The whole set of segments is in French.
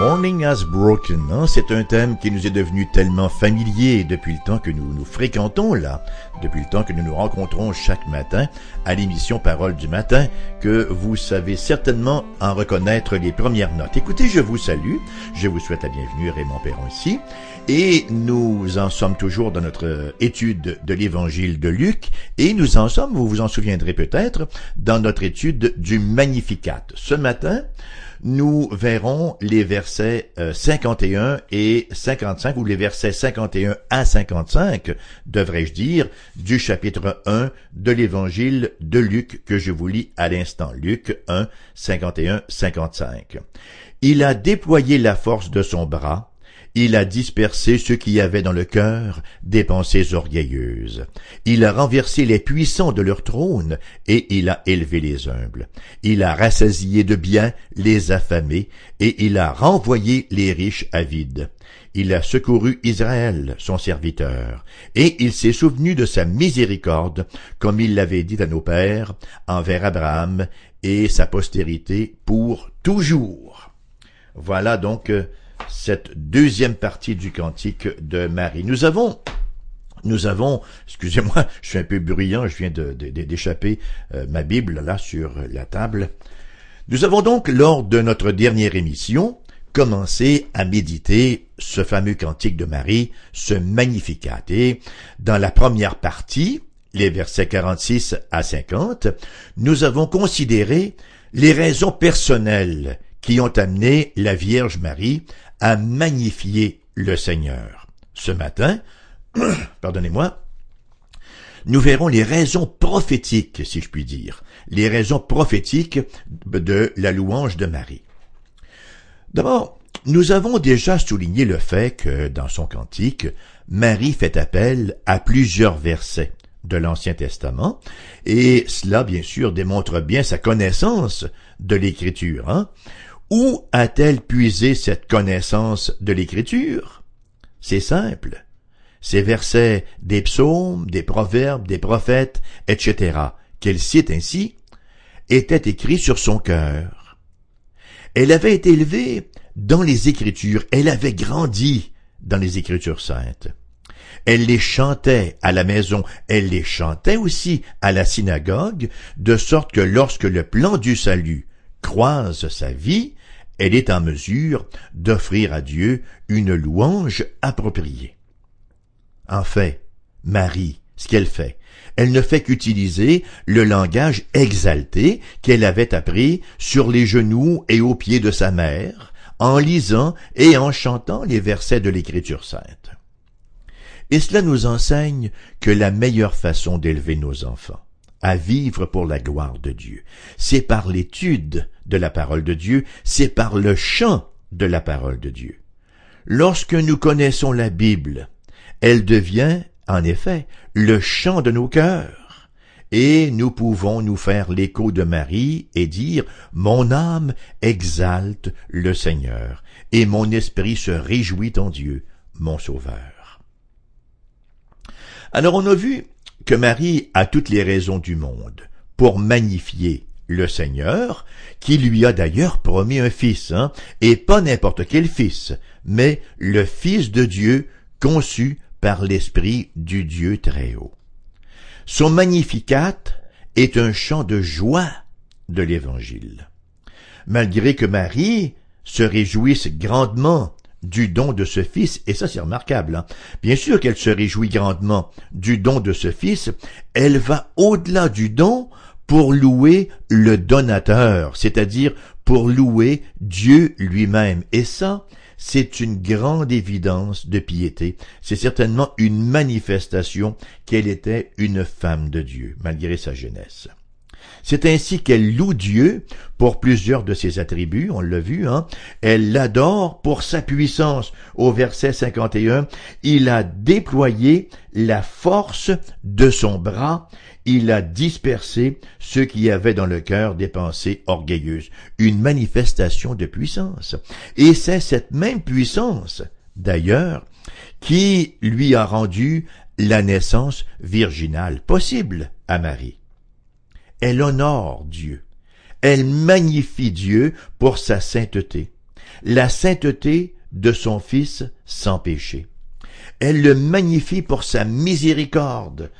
Morning Has Broken, hein? C'est un thème qui nous est devenu tellement familier depuis le temps que nous nous fréquentons là, depuis le temps que nous nous rencontrons chaque matin à l'émission Parole du matin, que vous savez certainement en reconnaître les premières notes. Écoutez, je vous salue, je vous souhaite la bienvenue, Raymond Perron ici, et nous en sommes toujours dans notre étude de l'évangile de Luc, et nous en sommes, vous vous en souviendrez peut-être, dans notre étude du Magnificat. Ce matin, nous verrons les versets 51 et 55, ou les versets 51 à 55, devrais-je dire, du chapitre 1 de l'évangile de Luc, que je vous lis à l'instant. Luc 1, 51-55. « Il a déployé la force de son bras, il a dispersé ceux qui avaient dans le cœur des pensées orgueilleuses. Il a renversé les puissants de leur trône, et il a élevé les humbles. Il a rassasié de biens les affamés, et il a renvoyé les riches avides. Il a secouru Israël, son serviteur, et il s'est souvenu de sa miséricorde, comme il l'avait dit à nos pères, envers Abraham et sa postérité pour toujours. » Voilà donc cette deuxième partie du cantique de Marie. Nous avons, excusez-moi, je suis un peu bruyant, je viens d'échapper ma Bible là sur la table. Nous avons donc, lors de notre dernière émission, commencé à méditer ce fameux cantique de Marie, ce Magnificat. Et dans la première partie, les versets 46 à 50, nous avons considéré les raisons personnelles qui ont amené la Vierge Marie à magnifier le Seigneur. Ce matin, pardonnez-moi, nous verrons les raisons prophétiques, si je puis dire, les raisons prophétiques de la louange de Marie. D'abord, nous avons déjà souligné le fait que, dans son cantique, Marie fait appel à plusieurs versets de l'Ancien Testament, et cela, bien sûr, démontre bien sa connaissance de l'Écriture, hein? Où a-t-elle puisé cette connaissance de l'Écriture? C'est simple. Ces versets des psaumes, des proverbes, des prophètes, etc., qu'elle cite ainsi, étaient écrits sur son cœur. Elle avait été élevée dans les Écritures, elle avait grandi dans les Écritures saintes. Elle les chantait à la maison, elle les chantait aussi à la synagogue, de sorte que lorsque le plan du salut croise sa vie, elle est en mesure d'offrir à Dieu une louange appropriée. En fait, Marie, ce qu'elle fait, elle ne fait qu'utiliser le langage exalté qu'elle avait appris sur les genoux et aux pieds de sa mère, en lisant et en chantant les versets de l'Écriture sainte. Et cela nous enseigne que la meilleure façon d'élever nos enfants à vivre pour la gloire de Dieu, c'est par l'étude de la parole de Dieu, c'est par le chant de la parole de Dieu. Lorsque nous connaissons la Bible, elle devient, en effet, le chant de nos cœurs, et nous pouvons nous faire l'écho de Marie et dire « Mon âme exalte le Seigneur, et mon esprit se réjouit en Dieu, mon Sauveur. » Alors on a vu que Marie a toutes les raisons du monde pour magnifier le Seigneur, qui lui a d'ailleurs promis un fils, hein, et pas n'importe quel fils, mais le Fils de Dieu conçu par l'Esprit du Dieu Très-Haut. Son Magnificat est un chant de joie de l'Évangile. Malgré que Marie se réjouisse grandement du don de ce Fils, et ça c'est remarquable, hein? Bien sûr qu'elle se réjouit grandement du don de ce Fils, elle va au-delà du don pour louer le donateur, c'est-à-dire pour louer Dieu lui-même. Et ça, c'est une grande évidence de piété, c'est certainement une manifestation qu'elle était une femme de Dieu, malgré sa jeunesse. C'est ainsi qu'elle loue Dieu pour plusieurs de ses attributs, on l'a vu, hein. Elle l'adore pour sa puissance. Au verset 51, « Il a déployé la force de son bras, il a dispersé ceux qui avaient dans le cœur des pensées orgueilleuses. » Une manifestation de puissance. Et c'est cette même puissance, d'ailleurs, qui lui a rendu la naissance virginale possible à Marie. Elle honore Dieu, elle magnifie Dieu pour sa sainteté. la sainteté de son Fils sans péché. Elle le magnifie pour sa miséricorde,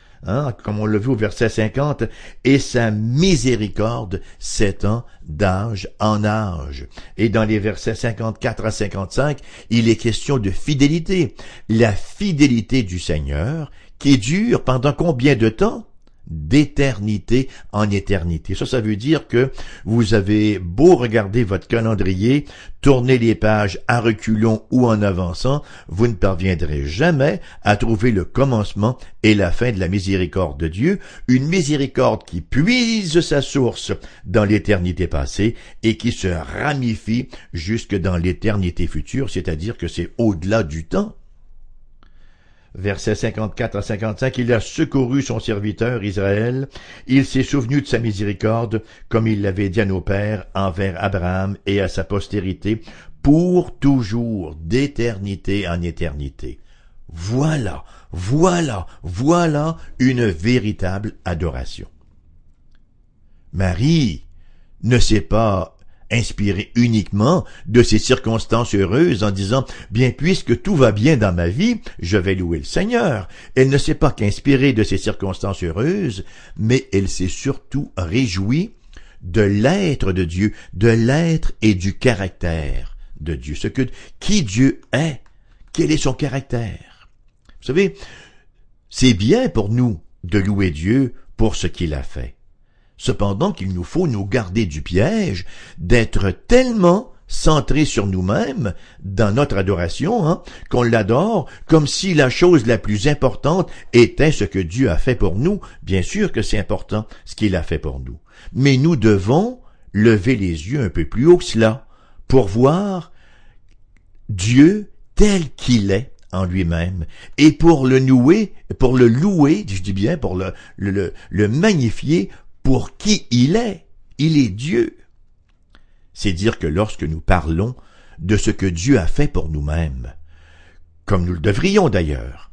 comme on le vu au verset 50, et sa miséricorde s'étend d'âge en âge. Et dans les versets 54 à 55, il est question de fidélité. La fidélité du Seigneur qui dure pendant combien de temps? D'éternité en éternité. Ça veut dire que vous avez beau regarder votre calendrier, tourner les pages à reculons ou en avançant, vous ne parviendrez jamais à trouver le commencement et la fin de la miséricorde de Dieu, une miséricorde qui puise sa source dans l'éternité passée et qui se ramifie jusque dans l'éternité future, c'est-à-dire que c'est au-delà du temps. Versets 54 à 55, « Il a secouru son serviteur Israël, il s'est souvenu de sa miséricorde, comme il l'avait dit à nos pères, envers Abraham et à sa postérité, pour toujours, d'éternité en éternité. » Voilà une véritable adoration. Marie ne sait pas inspiré uniquement de ces circonstances heureuses en disant « Bien, puisque tout va bien dans ma vie, je vais louer le Seigneur. » Elle ne s'est pas qu'inspirée de ces circonstances heureuses, mais elle s'est surtout réjouie de l'être de Dieu, de l'être et du caractère de Dieu. Qui Dieu est, quel est son caractère. Vous savez, c'est bien pour nous de louer Dieu pour ce qu'il a fait. Cependant qu'il nous faut nous garder du piège d'être tellement centrés sur nous-mêmes dans notre adoration, qu'on l'adore comme si la chose la plus importante était ce que Dieu a fait pour nous. Bien sûr que c'est important ce qu'il a fait pour nous. Mais nous devons lever les yeux un peu plus haut que cela pour voir Dieu tel qu'il est en lui-même, et pour le magnifier pour qui il est Dieu. C'est dire que lorsque nous parlons de ce que Dieu a fait pour nous-mêmes, comme nous le devrions d'ailleurs,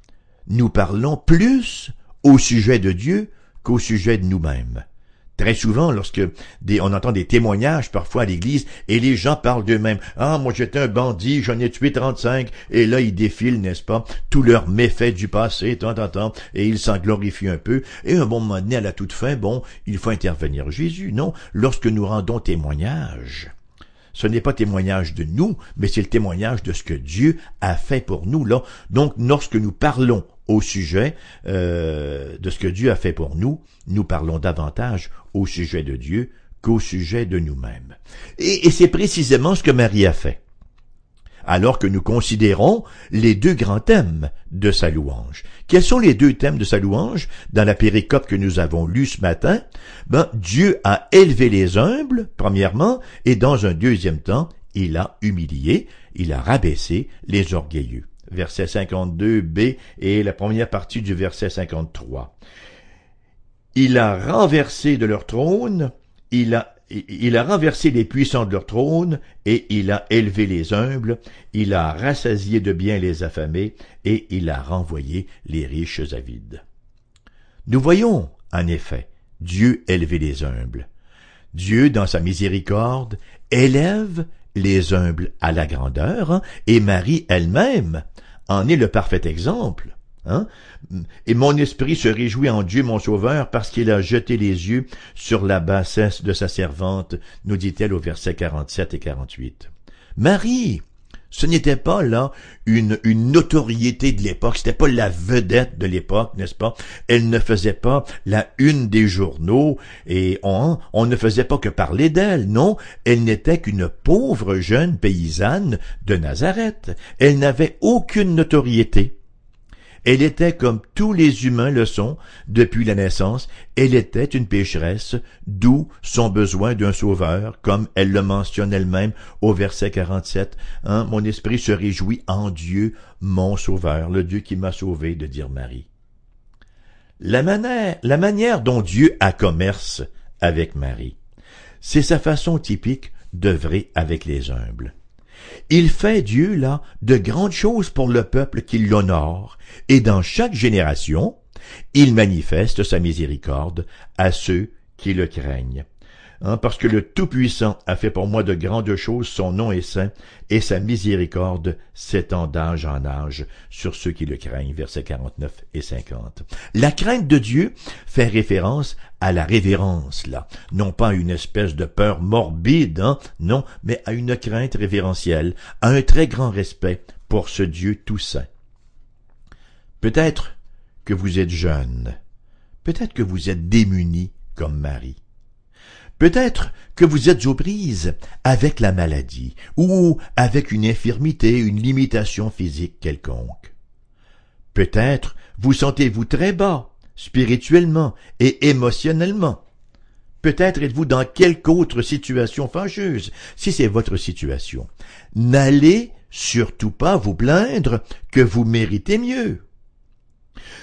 nous parlons plus au sujet de Dieu qu'au sujet de nous-mêmes. Très souvent, lorsque on entend des témoignages parfois à l'église, et les gens parlent d'eux-mêmes. « Ah, moi j'étais un bandit, j'en ai tué 35. » Et là, ils défilent, n'est-ce pas, tous leurs méfaits du passé, et ils s'en glorifient un peu. Et un bon moment donné, à la toute fin, il faut intervenir. Jésus, non, lorsque nous rendons témoignage, ce n'est pas témoignage de nous, mais c'est le témoignage de ce que Dieu a fait pour nous. Donc, lorsque nous parlons au sujet de ce que Dieu a fait pour nous, nous parlons davantage au sujet de Dieu qu'au sujet de nous-mêmes. Et c'est précisément ce que Marie a fait, alors que nous considérons les deux grands thèmes de sa louange. Quels sont les deux thèmes de sa louange? Dans la péricope que nous avons lue ce matin, Dieu a élevé les humbles, premièrement, et dans un deuxième temps, il a humilié, il a rabaissé les orgueilleux. Verset 52b et la première partie du verset 53. Il a renversé de leur trône, il a renversé les puissants de leur trône, et il a élevé les humbles, il a rassasié de biens les affamés, et il a renvoyé les riches à vide. Nous voyons, en effet, Dieu élever les humbles. Dieu, dans sa miséricorde, élève les humbles à la grandeur, et Marie elle-même en est le parfait exemple. Et mon esprit se réjouit en Dieu mon Sauveur, parce qu'il a jeté les yeux sur la bassesse de sa servante, nous dit-elle au verset 47 et 48. Marie, ce n'était pas là une notoriété de l'époque, c'était pas la vedette de l'époque, n'est-ce pas? Elle ne faisait pas la une des journaux et on ne faisait pas que parler d'elle, non, elle n'était qu'une pauvre jeune paysanne de Nazareth. Elle n'avait aucune notoriété. Elle était, comme tous les humains le sont depuis la naissance, elle était une pécheresse, d'où son besoin d'un sauveur, comme elle le mentionne elle-même au verset 47. Mon esprit se réjouit en Dieu, mon sauveur, le Dieu qui m'a sauvé, de dire Marie. La manière dont Dieu a commerce avec Marie, c'est sa façon typique d'œuvrer avec les humbles. Il fait, Dieu, là, de grandes choses pour le peuple qui l'honore, et dans chaque génération, il manifeste sa miséricorde à ceux qui le craignent. parce que le Tout-Puissant a fait pour moi de grandes choses, son nom est saint, et sa miséricorde s'étend d'âge en âge sur ceux qui le craignent. Versets 49 et 50. La crainte de Dieu fait référence à la révérence, là. Non pas à une espèce de peur morbide, non, mais à une crainte révérentielle, à un très grand respect pour ce Dieu tout saint. Peut-être que vous êtes jeune, peut-être que vous êtes démunis comme Marie. Peut-être que vous êtes aux prises avec la maladie ou avec une infirmité, une limitation physique quelconque. Peut-être vous sentez-vous très bas, spirituellement et émotionnellement. Peut-être êtes-vous dans quelque autre situation fâcheuse, si c'est votre situation. N'allez surtout pas vous plaindre que vous méritez mieux.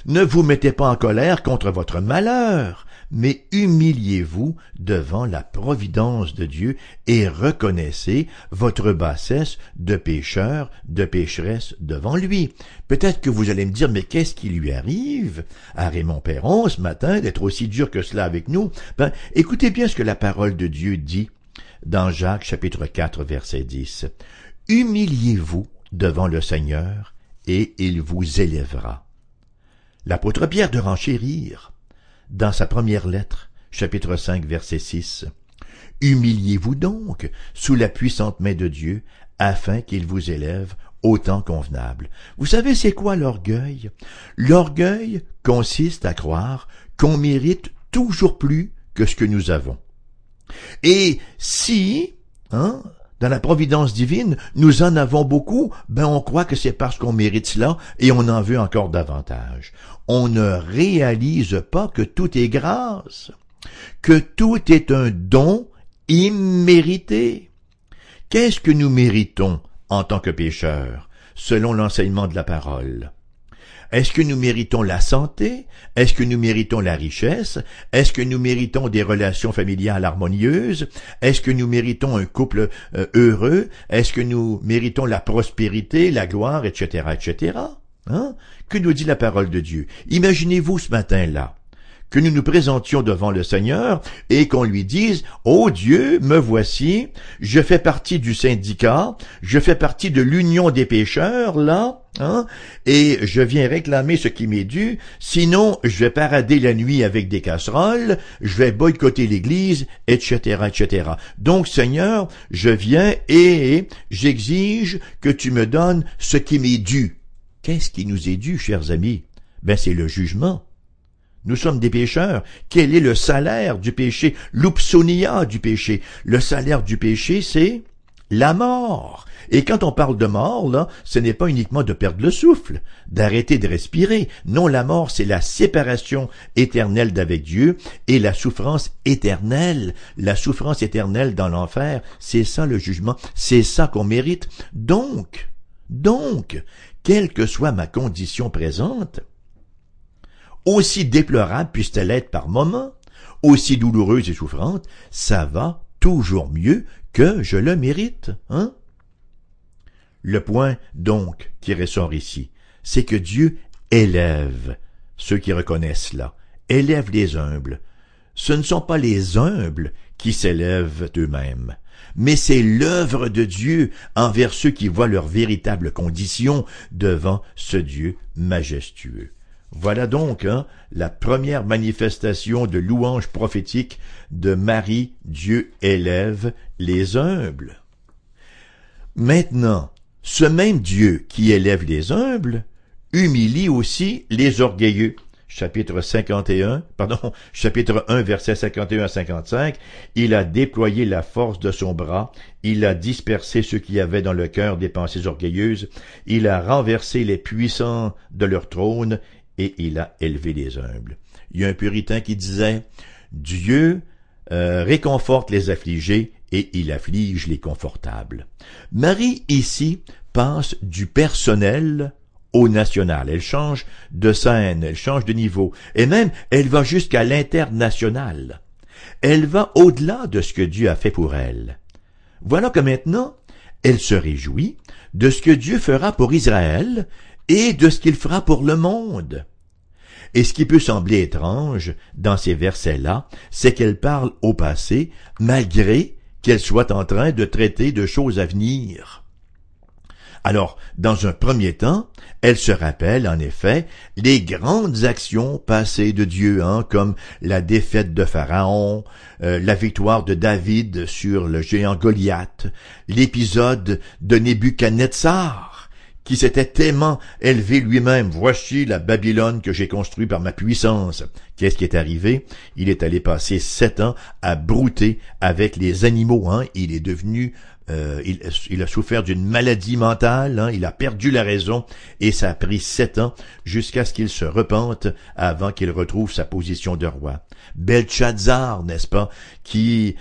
Ne vous mettez pas en colère contre votre malheur, mais humiliez-vous devant la providence de Dieu et reconnaissez votre bassesse de pécheur, de pécheresse devant lui. Peut-être que vous allez me dire, mais qu'est-ce qui lui arrive à Raymond Perron ce matin d'être aussi dur que cela avec nous? Écoutez bien ce que la parole de Dieu dit dans Jacques chapitre 4 verset 10. « Humiliez-vous devant le Seigneur et il vous élèvera. » L'apôtre Pierre de renchérir dans sa première lettre, chapitre 5, verset 6. « Humiliez-vous donc sous la puissante main de Dieu, afin qu'il vous élève au temps convenable. » Vous savez c'est quoi l'orgueil? L'orgueil consiste à croire qu'on mérite toujours plus que ce que nous avons. Et si, dans la providence divine, nous en avons beaucoup, on croit que c'est parce qu'on mérite cela et on en veut encore davantage. On ne réalise pas que tout est grâce, que tout est un don immérité. Qu'est-ce que nous méritons en tant que pécheurs, selon l'enseignement de la parole? Est-ce que nous méritons la santé? Est-ce que nous méritons la richesse? Est-ce que nous méritons des relations familiales harmonieuses? Est-ce que nous méritons un couple heureux? Est-ce que nous méritons la prospérité, la gloire, etc., etc.? Que nous dit la parole de Dieu? Imaginez-vous ce matin-là que nous nous présentions devant le Seigneur et qu'on lui dise « Oh Dieu, me voici, je fais partie du syndicat, je fais partie de l'union des pécheurs, là, et je viens réclamer ce qui m'est dû, sinon je vais parader la nuit avec des casseroles, je vais boycotter l'Église, etc., etc. Donc Seigneur, je viens et j'exige que tu me donnes ce qui m'est dû. » Qu'est-ce qui nous est dû, chers amis? C'est le jugement. Nous sommes des pécheurs. Quel est le salaire du péché? L'oupsonia du péché. Le salaire du péché, c'est la mort. Et quand on parle de mort, là, ce n'est pas uniquement de perdre le souffle, d'arrêter de respirer. Non, la mort, c'est la séparation éternelle d'avec Dieu et la souffrance éternelle dans l'enfer. C'est ça le jugement. C'est ça qu'on mérite. Donc, quelle que soit ma condition présente, aussi déplorable puisse-t-elle être par moments, aussi douloureuse et souffrante, ça va toujours mieux que je le mérite. Le point, donc, qui ressort ici, c'est que Dieu élève ceux qui reconnaissent cela, élève les humbles. Ce ne sont pas les humbles qui s'élèvent eux-mêmes, mais c'est l'œuvre de Dieu envers ceux qui voient leur véritable condition devant ce Dieu majestueux. Voilà donc la première manifestation de louange prophétique de Marie, Dieu élève les humbles. Maintenant, ce même Dieu qui élève les humbles humilie aussi les orgueilleux. Chapitre 1, versets 51 à 55, « Il a déployé la force de son bras, il a dispersé ceux qui avaient dans le cœur des pensées orgueilleuses, il a renversé les puissants de leur trône, et il a élevé les humbles. » Il y a un puritain qui disait « Dieu réconforte les affligés et il afflige les confortables. » Marie, ici, passe du personnel au national. Elle change de scène, elle change de niveau. Et même, elle va jusqu'à l'international. Elle va au-delà de ce que Dieu a fait pour elle. Voilà que maintenant, elle se réjouit de ce que Dieu fera pour Israël et de ce qu'il fera pour le monde. Et ce qui peut sembler étrange dans ces versets-là, c'est qu'elle parle au passé, malgré qu'elle soit en train de traiter de choses à venir. Alors, dans un premier temps, elle se rappelle, en effet, les grandes actions passées de Dieu, comme la défaite de Pharaon, la victoire de David sur le géant Goliath, l'épisode de Nébuchadnetsar, qui s'était tellement élevé lui-même. « Voici la Babylone que j'ai construite par ma puissance. » Qu'est-ce qui est arrivé? Il est allé passer 7 ans à brouter avec les animaux. Il est devenu... Il a souffert d'une maladie mentale, il a perdu la raison, et ça a pris 7 ans jusqu'à ce qu'il se repente avant qu'il retrouve sa position de roi. Belchazzar, n'est-ce pas, qui,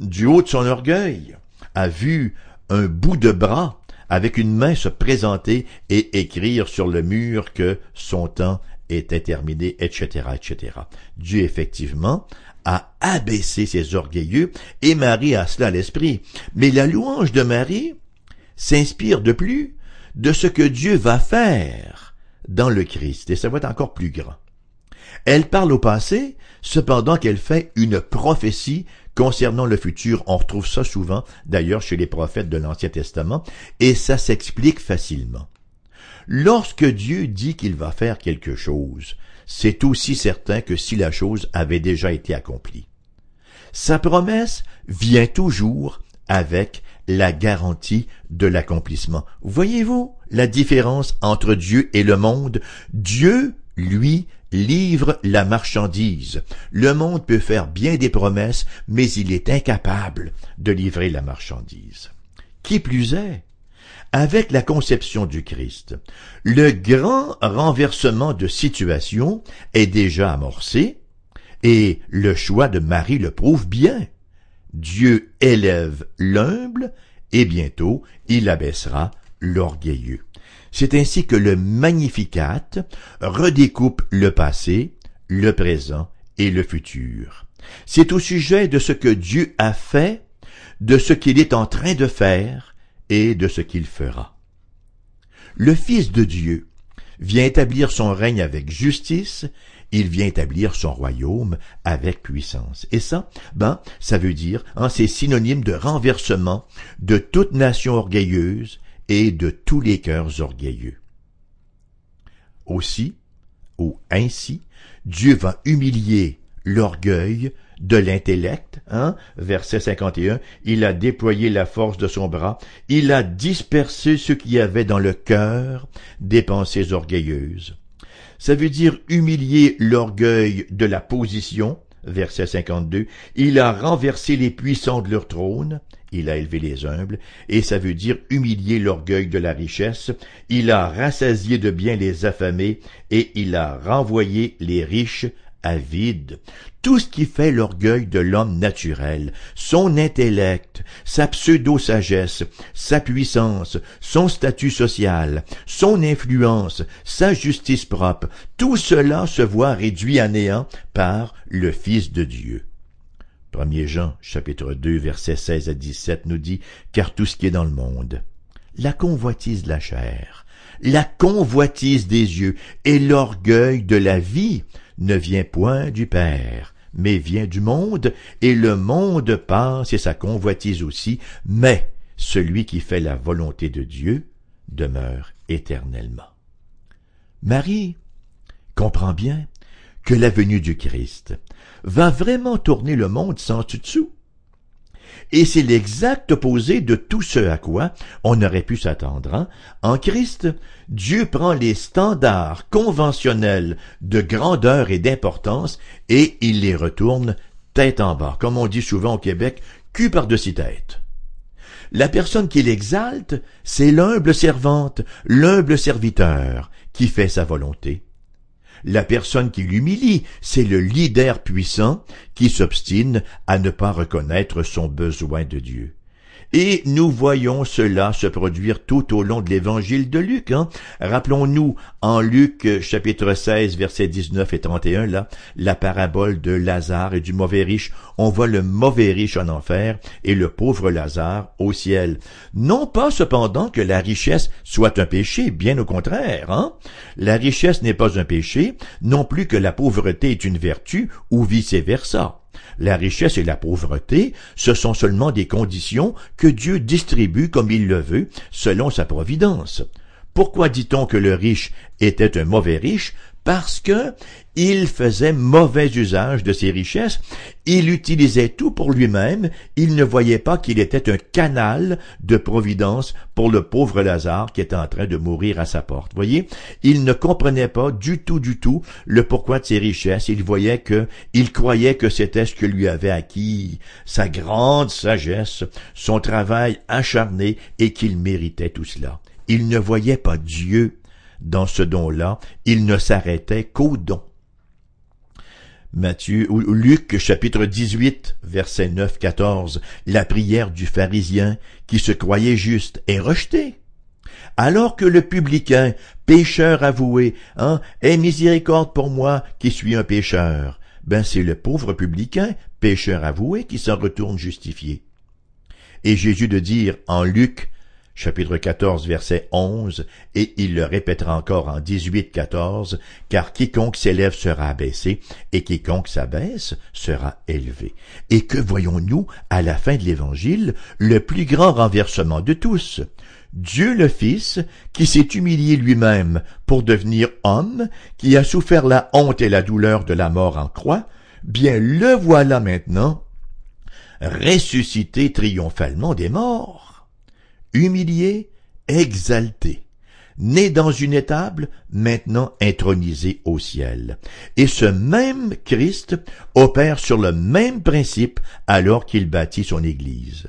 du haut de son orgueil, a vu un bout de bras avec une main se présenter et écrire sur le mur que son temps était terminé, etc., etc. Dieu, effectivement, a abaissé ses orgueilleux, et Marie a cela à l'esprit. Mais la louange de Marie s'inspire de plus de ce que Dieu va faire dans le Christ, et ça va être encore plus grand. Elle parle au passé, cependant qu'elle fait une prophétie concernant le futur. On retrouve ça souvent, d'ailleurs, chez les prophètes de l'Ancien Testament, et ça s'explique facilement. Lorsque Dieu dit qu'il va faire quelque chose, c'est aussi certain que si la chose avait déjà été accomplie. Sa promesse vient toujours avec la garantie de l'accomplissement. Voyez-vous la différence entre Dieu et le monde? Dieu, lui, livre la marchandise. Le monde peut faire bien des promesses, mais il est incapable de livrer la marchandise. Qui plus est, avec la conception du Christ, le grand renversement de situation est déjà amorcé, et le choix de Marie le prouve bien. Dieu élève l'humble, et bientôt il abaissera l'orgueilleux. C'est ainsi que le Magnificat redécoupe le passé, le présent et le futur. C'est au sujet de ce que Dieu a fait, de ce qu'il est en train de faire, et de ce qu'il fera. Le Fils de Dieu vient établir son règne avec justice, il vient établir son royaume avec puissance. Et ça, ça veut dire, c'est synonyme de renversement de toute nation orgueilleuse et de tous les cœurs orgueilleux. Ainsi, Dieu va humilier l'orgueil de l'intellect, verset 51, « Il a déployé la force de son bras, il a dispersé ce qu'il y avait dans le cœur des pensées orgueilleuses. » Ça veut dire humilier l'orgueil de la position, verset 52, « Il a renversé les puissants de leur trône, il a élevé les humbles, et ça veut dire humilier l'orgueil de la richesse, il a rassasié de bien les affamés, et il a renvoyé les riches à vide. » Tout ce qui fait l'orgueil de l'homme naturel, son intellect, sa pseudo-sagesse, sa puissance, son statut social, son influence, sa justice propre, tout cela se voit réduit à néant par le Fils de Dieu. 1 Jean, chapitre 2, versets 16 à 17 nous dit « Car tout ce qui est dans le monde, la convoitise de la chair, la convoitise des yeux et l'orgueil de la vie, ne vient point du Père, mais vient du monde, et le monde passe et sa convoitise aussi, mais celui qui fait la volonté de Dieu demeure éternellement. » Marie comprend bien que la venue du Christ va vraiment tourner le monde sans dessus-dessous. Et c'est l'exact opposé de tout ce à quoi on aurait pu s'attendre. En Christ, Dieu prend les standards conventionnels de grandeur et d'importance et il les retourne tête en bas. Comme on dit souvent au Québec, cul par-dessus tête. La personne qui l'exalte, c'est l'humble servante, l'humble serviteur qui fait sa volonté. La personne qui l'humilie, c'est le leader puissant qui s'obstine à ne pas reconnaître son besoin de Dieu. Et nous voyons cela se produire tout au long de l'évangile de Luc. Rappelons-nous en Luc chapitre 16, versets 19 et 31, là, la parabole de Lazare et du mauvais riche. On voit le mauvais riche en enfer et le pauvre Lazare au ciel. Non pas cependant que la richesse soit un péché, bien au contraire. La richesse n'est pas un péché, non plus que la pauvreté est une vertu ou vice-versa. La richesse et la pauvreté, ce sont seulement des conditions que Dieu distribue comme il le veut, selon sa providence. Pourquoi dit-on que le riche était un mauvais riche? Parce que il faisait mauvais usage de ses richesses, il utilisait tout pour lui-même, il ne voyait pas qu'il était un canal de providence pour le pauvre Lazare qui était en train de mourir à sa porte. Voyez, il ne comprenait pas du tout le pourquoi de ses richesses, il croyait que c'était ce que lui avait acquis, sa grande sagesse, son travail acharné et qu'il méritait tout cela. Il ne voyait pas Dieu. Dans ce don-là, il ne s'arrêtait qu'au don. Luc, chapitre 18, verset 9-14, la prière du pharisien qui se croyait juste est rejetée. Alors que le publicain, pécheur avoué, aie miséricorde pour moi qui suis un pécheur. C'est le pauvre publicain, pécheur avoué, qui s'en retourne justifié. Et Jésus de dire en Luc, chapitre 14, verset 11, et il le répétera encore en 18-14, « Car quiconque s'élève sera abaissé, et quiconque s'abaisse sera élevé. » Et que voyons-nous à la fin de l'Évangile? Le plus grand renversement de tous. Dieu le Fils, qui s'est humilié lui-même pour devenir homme, qui a souffert la honte et la douleur de la mort en croix, bien le voilà maintenant ressuscité triomphalement des morts. Humilié, exalté, né dans une étable, maintenant intronisé au ciel. Et ce même Christ opère sur le même principe alors qu'il bâtit son Église.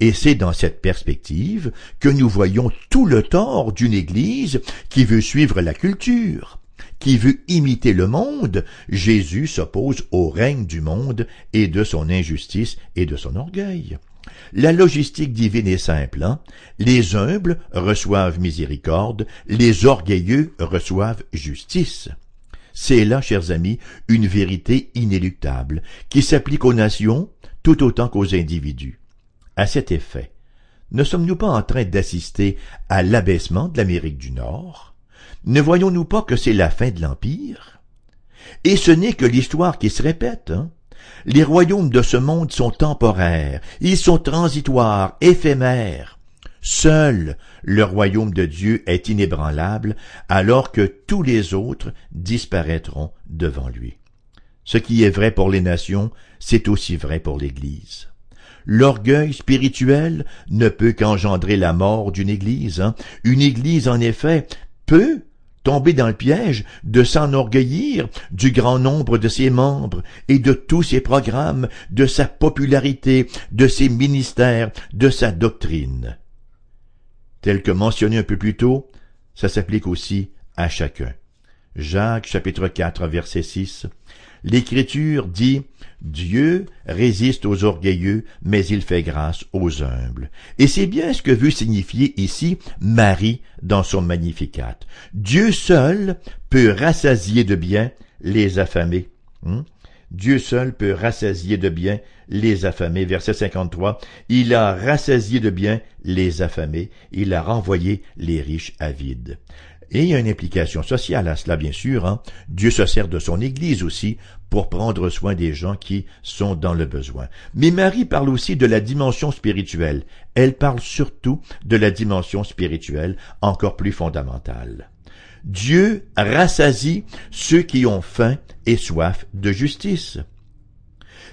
Et c'est dans cette perspective que nous voyons tout le tort d'une Église qui veut suivre la culture, qui veut imiter le monde. Jésus s'oppose au règne du monde et de son injustice et de son orgueil. La logistique divine est simple, Les humbles reçoivent miséricorde, les orgueilleux reçoivent justice. C'est là, chers amis, une vérité inéluctable qui s'applique aux nations tout autant qu'aux individus. À cet effet, ne sommes-nous pas en train d'assister à l'abaissement de l'Amérique du Nord? Ne voyons-nous pas que c'est la fin de l'Empire? Et ce n'est que l'histoire qui se répète, Les royaumes de ce monde sont temporaires, ils sont transitoires, éphémères. Seul le royaume de Dieu est inébranlable, alors que tous les autres disparaîtront devant lui. Ce qui est vrai pour les nations, c'est aussi vrai pour l'Église. L'orgueil spirituel ne peut qu'engendrer la mort d'une Église. Une Église, en effet, peut tomber dans le piège de s'enorgueillir du grand nombre de ses membres et de tous ses programmes, de sa popularité, de ses ministères, de sa doctrine. Tel que mentionné un peu plus tôt, ça s'applique aussi à chacun. Jacques, chapitre 4, verset 6. L'Écriture dit « Dieu résiste aux orgueilleux, mais il fait grâce aux humbles. » Et c'est bien ce que veut signifier ici Marie dans son Magnificat. Dieu seul peut rassasier de bien les affamés. Dieu seul peut rassasier de bien les affamés. Verset 53, « Il a rassasié de bien les affamés, il a renvoyé les riches avides. » Et il y a une implication sociale à cela, bien sûr. Dieu se sert de son Église aussi pour prendre soin des gens qui sont dans le besoin. Mais Marie parle aussi de la dimension spirituelle. Elle parle surtout de la dimension spirituelle, encore plus fondamentale. Dieu rassasie ceux qui ont faim et soif de justice.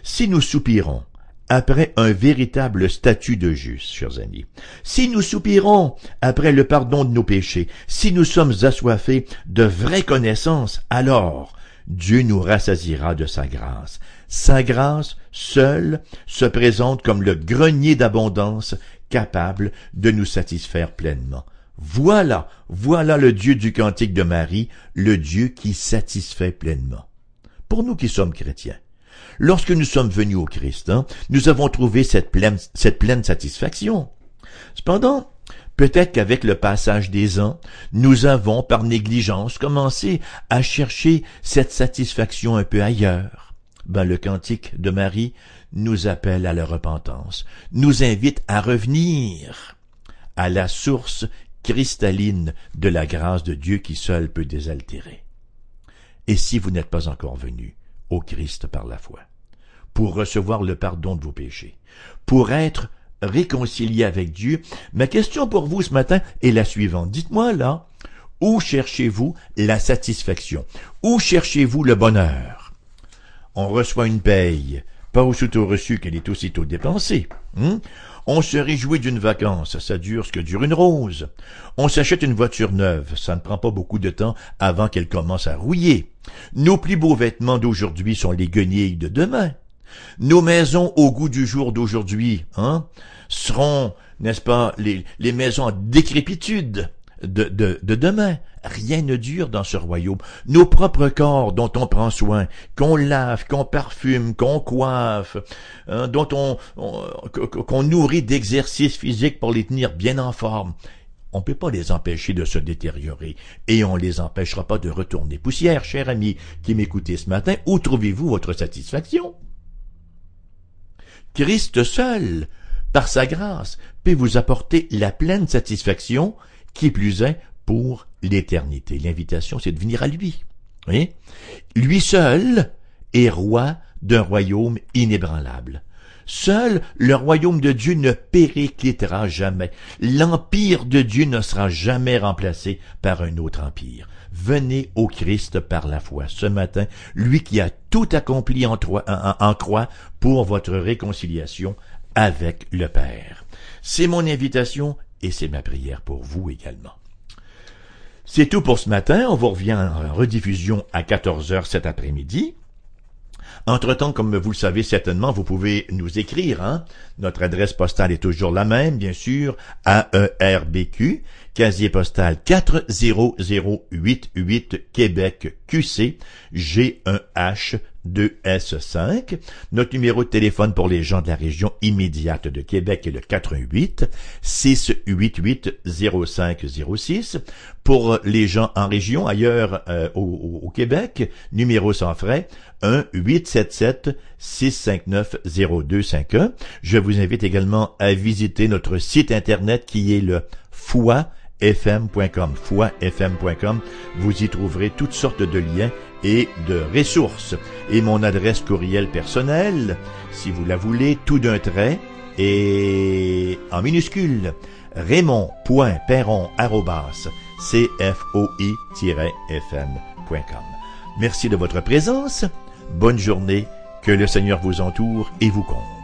Si nous soupirons après un véritable statut de juste, chers amis, si nous soupirons après le pardon de nos péchés, si nous sommes assoiffés de vraies connaissances, alors Dieu nous rassasiera de sa grâce. Sa grâce seule se présente comme le grenier d'abondance capable de nous satisfaire pleinement. Voilà le Dieu du cantique de Marie, le Dieu qui satisfait pleinement. Pour nous qui sommes chrétiens, Lorsque nous sommes venus au Christ, nous avons trouvé cette pleine satisfaction. Cependant, peut-être qu'avec le passage des ans, nous avons, par négligence, commencé à chercher cette satisfaction un peu ailleurs. Le cantique de Marie nous appelle à la repentance, nous invite à revenir à la source cristalline de la grâce de Dieu qui seule peut désaltérer. Et si vous n'êtes pas encore venu au Christ par la foi, pour recevoir le pardon de vos péchés, pour être réconcilié avec Dieu, ma question pour vous ce matin est la suivante. Dites-moi là, où cherchez-vous la satisfaction? Où cherchez-vous le bonheur? On reçoit une paye, pas aussitôt reçue qu'elle est aussitôt dépensée. On se réjouit d'une vacance, ça dure ce que dure une rose. On s'achète une voiture neuve, ça ne prend pas beaucoup de temps avant qu'elle commence à rouiller. Nos plus beaux vêtements d'aujourd'hui sont les guenilles de demain. Nos maisons au goût du jour d'aujourd'hui, seront, n'est-ce pas, les maisons en décrépitude de demain. Rien ne dure dans ce royaume. Nos propres corps dont on prend soin, qu'on lave, qu'on parfume, qu'on coiffe, dont qu'on nourrit d'exercices physiques pour les tenir bien en forme. On ne peut pas les empêcher de se détériorer et on ne les empêchera pas de retourner poussière. Cher ami qui m'écoutez ce matin, où trouvez-vous votre satisfaction? Christ seul, par sa grâce, peut vous apporter la pleine satisfaction, qui plus est, pour l'éternité. L'invitation, c'est de venir à lui. Oui? Lui seul est roi d'un royaume inébranlable. Seul le royaume de Dieu ne périclitera jamais. L'empire de Dieu ne sera jamais remplacé par un autre empire. Venez au Christ par la foi ce matin, lui qui a tout accompli en croix pour votre réconciliation avec le Père. C'est mon invitation et c'est ma prière pour vous également. C'est tout pour ce matin. On vous revient en rediffusion à 14h cet après-midi. Entre-temps, comme vous le savez certainement, vous pouvez nous écrire. Notre adresse postale est toujours la même, bien sûr, AERBQ, casier postal 40088 Québec QC, G1H2S5. Notre numéro de téléphone pour les gens de la région immédiate de Québec est le 418-688-0506. Pour les gens en région, ailleurs au Québec, numéro sans frais, 1-877-659-0251. Je vous invite également à visiter notre site internet qui est le foifm.com. Vous y trouverez toutes sortes de liens et de ressources. Et mon adresse courriel personnelle, si vous la voulez, tout d'un trait et en minuscule, raymond.perron@cfoi-fm.com. Merci de votre présence. Bonne journée. Que le Seigneur vous entoure et vous comble.